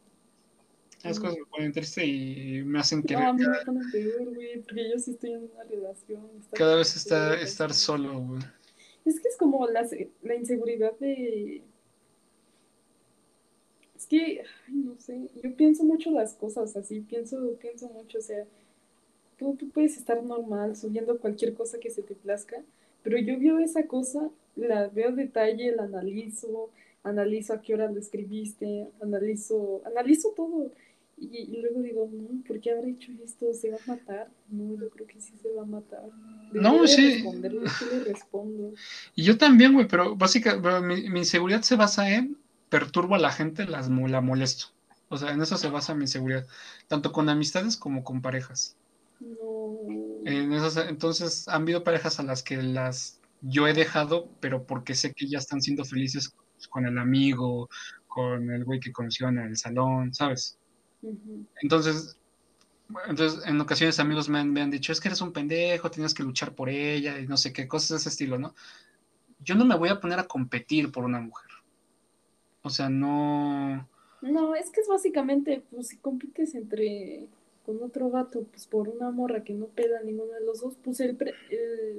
Esas cosas me ponen triste y me hacen querer. No, a mí me ponen peor, güey, porque yo sí estoy en una relación. Cada vez estar solo, güey. Es que es como la inseguridad de... Es que, ay, no sé, yo pienso mucho las cosas así, pienso mucho, o sea, tú puedes estar normal subiendo cualquier cosa que se te plazca, pero yo veo esa cosa, la veo en detalle, la analizo a qué hora lo escribiste, analizo todo, y luego digo, no, ¿por qué habrá hecho esto? ¿Se va a matar? No, yo creo que sí se va a matar. No, sí. Responderle, ¿qué le respondo? Y yo también, güey, pero básicamente mi inseguridad se basa en perturbo a la gente, la molesto. O sea, en eso se basa mi inseguridad. Tanto con amistades como con parejas. No. Entonces, han habido parejas a las que yo he dejado, pero porque sé que ya están siendo felices con el amigo, con el güey que conoció en el salón, ¿sabes? Uh-huh. Entonces, en ocasiones amigos me han dicho, es que eres un pendejo, tienes que luchar por ella, y no sé qué, cosas de ese estilo, ¿no? Yo no me voy a poner a competir por una mujer. O sea, no... No, es que es básicamente, pues, si compites con otro vato, pues, por una morra que no pela a ninguno de los dos, pues, el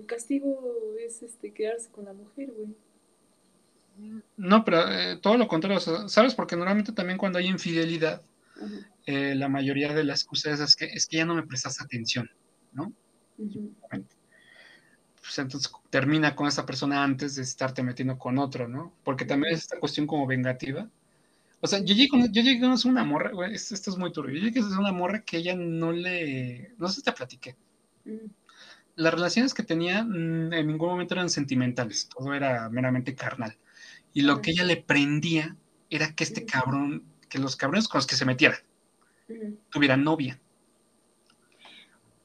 castigo es, quedarse con la mujer, güey. No, pero todo lo contrario, o sea, ¿sabes? Porque normalmente también cuando hay infidelidad, la mayoría de las excusas es que ya no me prestas atención, ¿no? Uh-huh. Pues entonces termina con esa persona antes de estarte metiendo con otro, ¿no? Porque también es esta cuestión como vengativa. O sea, yo llegué a una morra, güey, esto es muy turbio. Yo llegué a una morra que ella no sé si te platiqué. Las relaciones que tenía en ningún momento eran sentimentales, todo era meramente carnal. Y lo que ella le prendía era que que los cabrones con los que se metiera tuvieran novia.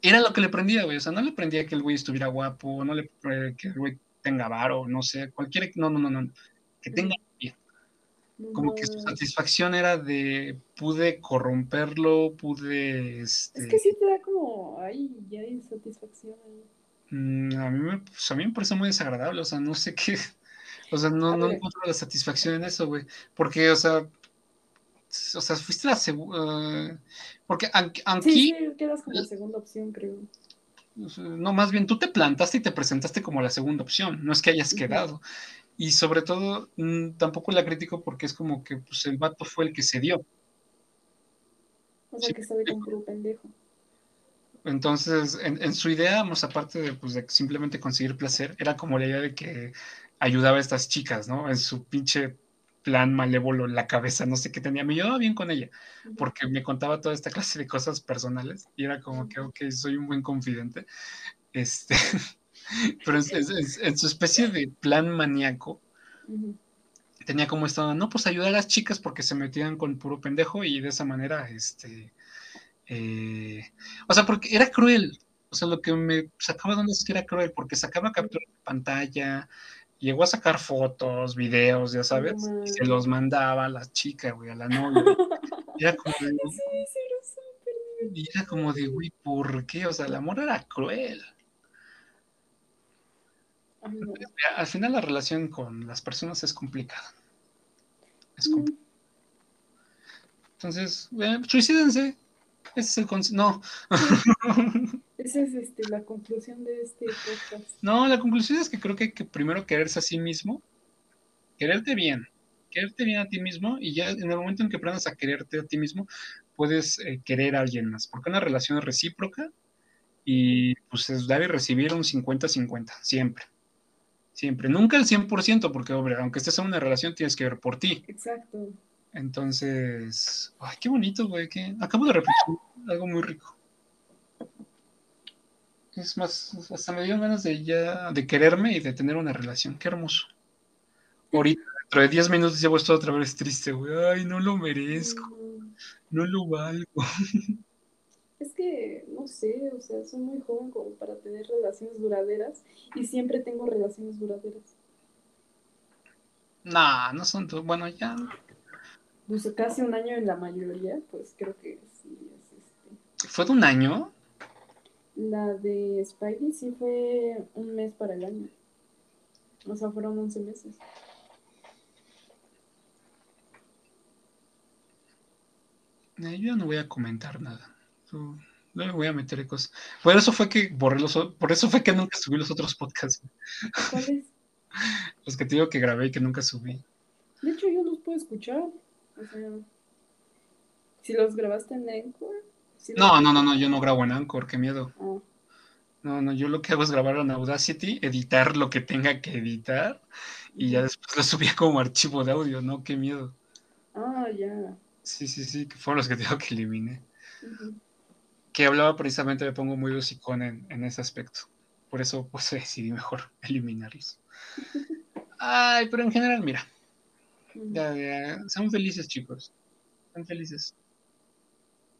Era lo que le prendía, güey, o sea, no le prendía que el güey estuviera guapo, no le que el güey tenga varo, no sé, cualquier, no, que tenga novia. Como que su satisfacción era de pude corromperlo, pude... Es que sí te da como, ay, ya hay satisfacción ahí. A mí me pareció muy desagradable, o sea, no sé qué, o sea, no encuentro la satisfacción en eso, güey, porque, o sea, fuiste la segunda, porque aquí... Sí, quedas como la segunda opción, creo. No, más bien, tú te plantaste y te presentaste como la segunda opción, no es que hayas quedado. Y sobre todo, tampoco la critico porque es como que pues el vato fue el que se dio. O sea, sí, que se ve como un pendejo. Entonces, en su idea, más aparte de, pues, de simplemente conseguir placer, era como la idea de que ayudaba a estas chicas, ¿no? En su pinche plan malévolo en la cabeza, no sé qué tenía. Me llevaba bien con ella, porque me contaba toda esta clase de cosas personales y era como que, ok, soy un buen confidente. Pero en su especie de plan maníaco, tenía como esta, no, pues ayudar a las chicas porque se metían con puro pendejo y de esa manera, o sea, porque era cruel, o sea, lo que me sacaba de onda es que era cruel, porque sacaba capturas de pantalla, llegó a sacar fotos, videos, ya sabes, y se los mandaba a la chica, güey, a la novia, era como de, güey, ¿por qué? O sea, el amor era cruel. Al final la relación con las personas es complicada. Entonces, suicídense. Ese es el no. Esa es la conclusión de este podcast. No, la conclusión es que creo que hay que primero quererse a sí mismo, quererte bien a ti mismo, y ya en el momento en que aprendas a quererte a ti mismo, puedes querer a alguien más, porque una relación es recíproca. Y pues es dar y recibir un 50-50, siempre. Siempre, nunca el 100%, porque aunque estés en una relación tienes que ver por ti. Exacto. Entonces, ay, qué bonito, güey, que acabo de reflexionar algo muy rico. Es más, hasta me dieron ganas de ya, de quererme y de tener una relación, qué hermoso. Ahorita, dentro de 10 minutos ya voy a estar otra vez triste, güey, ay, no lo merezco, no lo valgo. Es que, no sé, o sea, soy muy joven como para tener relaciones duraderas y siempre tengo relaciones duraderas. Nah, no son todos, bueno, ya. Pues casi un año en la mayoría, pues creo que sí es ¿Fue de un año? La de Spidey sí fue un mes para el año. O sea, fueron 11 meses. Yo no voy a comentar nada. No me voy a meter cosas. Por eso fue que borré por eso fue que nunca subí los otros podcasts. ¿Cuáles? Los que te digo que grabé y que nunca subí. De hecho, yo los puedo escuchar. O sea, si los grabaste en Anchor. No, yo no grabo en Anchor, qué miedo. Oh. No, yo lo que hago es grabar en Audacity, editar lo que tenga que editar y ya después lo subía como archivo de audio, ¿no? Qué miedo. Ah, ya. Sí, que fueron los que te digo que eliminé. Que hablaba precisamente, me pongo muy hocicón en ese aspecto. Por eso pues decidí mejor eliminarlos. Ay, pero en general, mira. Sean felices, chicos. Sean felices.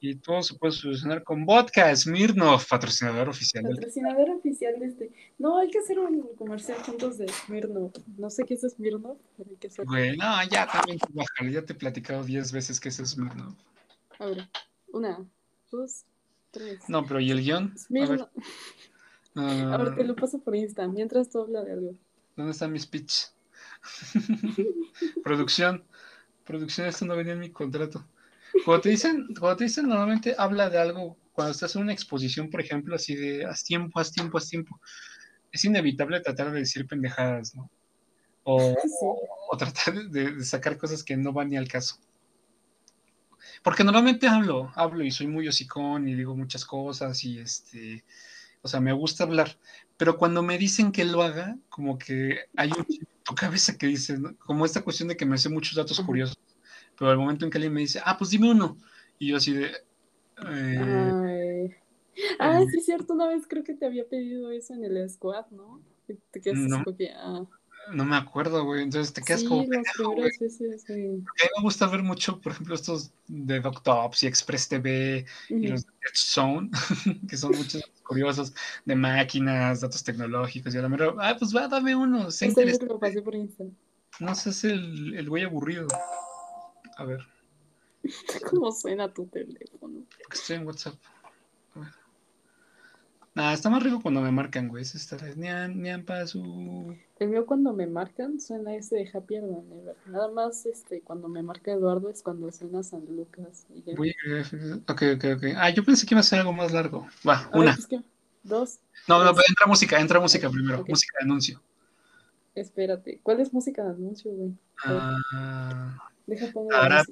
Y todo se puede solucionar con vodka, Smirnoff, patrocinador oficial. Patrocinador oficial de este. No, hay que hacer un comercial juntos de Smirnoff. No sé qué es Smirnoff. Güey, no, ya también te bajaré. Ya te he platicado 10 veces que es Smirnoff. Ahora, 1, 2, 3. No, pero ¿y el guión? A ver, te lo paso por Insta, mientras tú hablas de algo. ¿Dónde está mi speech? Producción, esto no venía en mi contrato. Cuando te dicen normalmente habla de algo, cuando estás en una exposición, por ejemplo, así de haz tiempo. Es inevitable tratar de decir pendejadas, ¿no? O tratar de sacar cosas que no van ni al caso. Porque normalmente hablo y soy muy hocicón y digo muchas cosas y o sea, me gusta hablar, pero cuando me dicen que lo haga, como que hay un chip en tu cabeza que dice, ¿no? Como esta cuestión de que me sé muchos datos curiosos, pero al momento en que alguien me dice, pues dime uno, y yo así de... sí es cierto, una vez creo que te había pedido eso en el squad, ¿no? Te quedas No me acuerdo, güey. Entonces te quedas como pendejo, güey. A mí me gusta ver mucho, por ejemplo, estos de Doctops y Express TV y los de Edge Zone, que son muchos curiosos de máquinas, datos tecnológicos. Y a la mera, pues dame uno. No sé si es el güey aburrido. A ver. ¿Cómo suena tu teléfono? Porque estoy en WhatsApp. A ver. Nah, está más rico cuando me marcan, güey. Esta es ñan, ñan, pasu. El mío cuando me marcan suena ese de Happier Than Ever. Nada más cuando me marca Eduardo es cuando suena San Lucas. Y ya... Ok. Ah, yo pensé que iba a ser algo más largo. Va, una. Ver, dos. No, pero entra música primero. Okay. Música de anuncio. Espérate, ¿cuál es música de anuncio, güey? Deja poner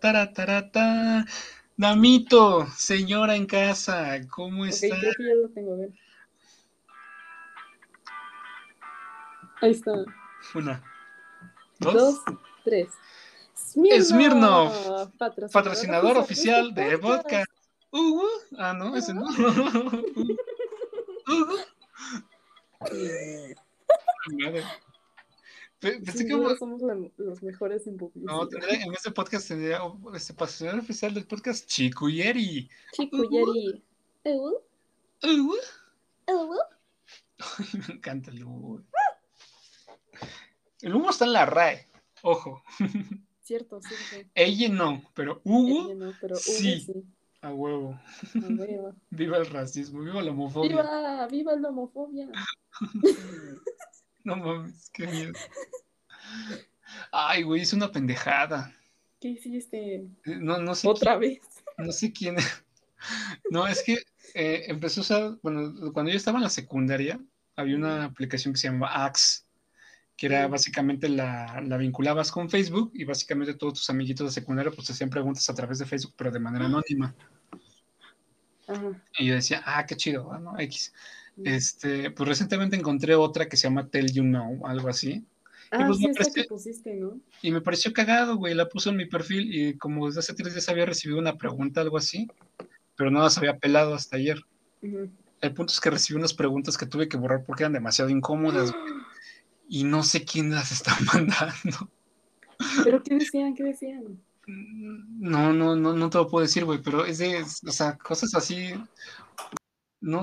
tarata. Damito, señora en casa, ¿cómo está? Creo que ya lo tengo, a ver. Ahí está. Una, dos, tres. Smirnoff, patrocinador oficial de podcast. Ah, no, ese no. Pensé que no somos los mejores en publicidad. No, en este podcast tendría este patrocinador oficial del podcast Chikuyeri. Me encanta el humo. El humo está en la RAE, ojo. Cierto. Ella no, pero Hugo sí. A huevo. Viva el racismo, viva la homofobia. Viva la homofobia. No mames, qué miedo. Ay, güey, hice una pendejada. ¿Qué hiciste? No sé. ¿Otra vez? No sé quién. No, es que empezó a usar... Bueno, cuando yo estaba en la secundaria, había una aplicación que se llamaba Axe, que era básicamente la vinculabas con Facebook y básicamente todos tus amiguitos de secundaria pues te hacían preguntas a través de Facebook, pero de manera anónima. Ajá. Y yo decía, qué chido, ¿no? X. Pues recientemente encontré otra que se llama Tell You Know, algo así. Ah, y pues sí, esta que pusiste, ¿no? Y me pareció cagado, güey, la puse en mi perfil y como desde hace 3 días había recibido una pregunta, algo así, pero no las había pelado hasta ayer. Uh-huh. El punto es que recibí unas preguntas que tuve que borrar porque eran demasiado incómodas, güey. Y no sé quién las está mandando. ¿Pero qué decían? No te lo puedo decir, güey, pero es de, o sea, cosas así.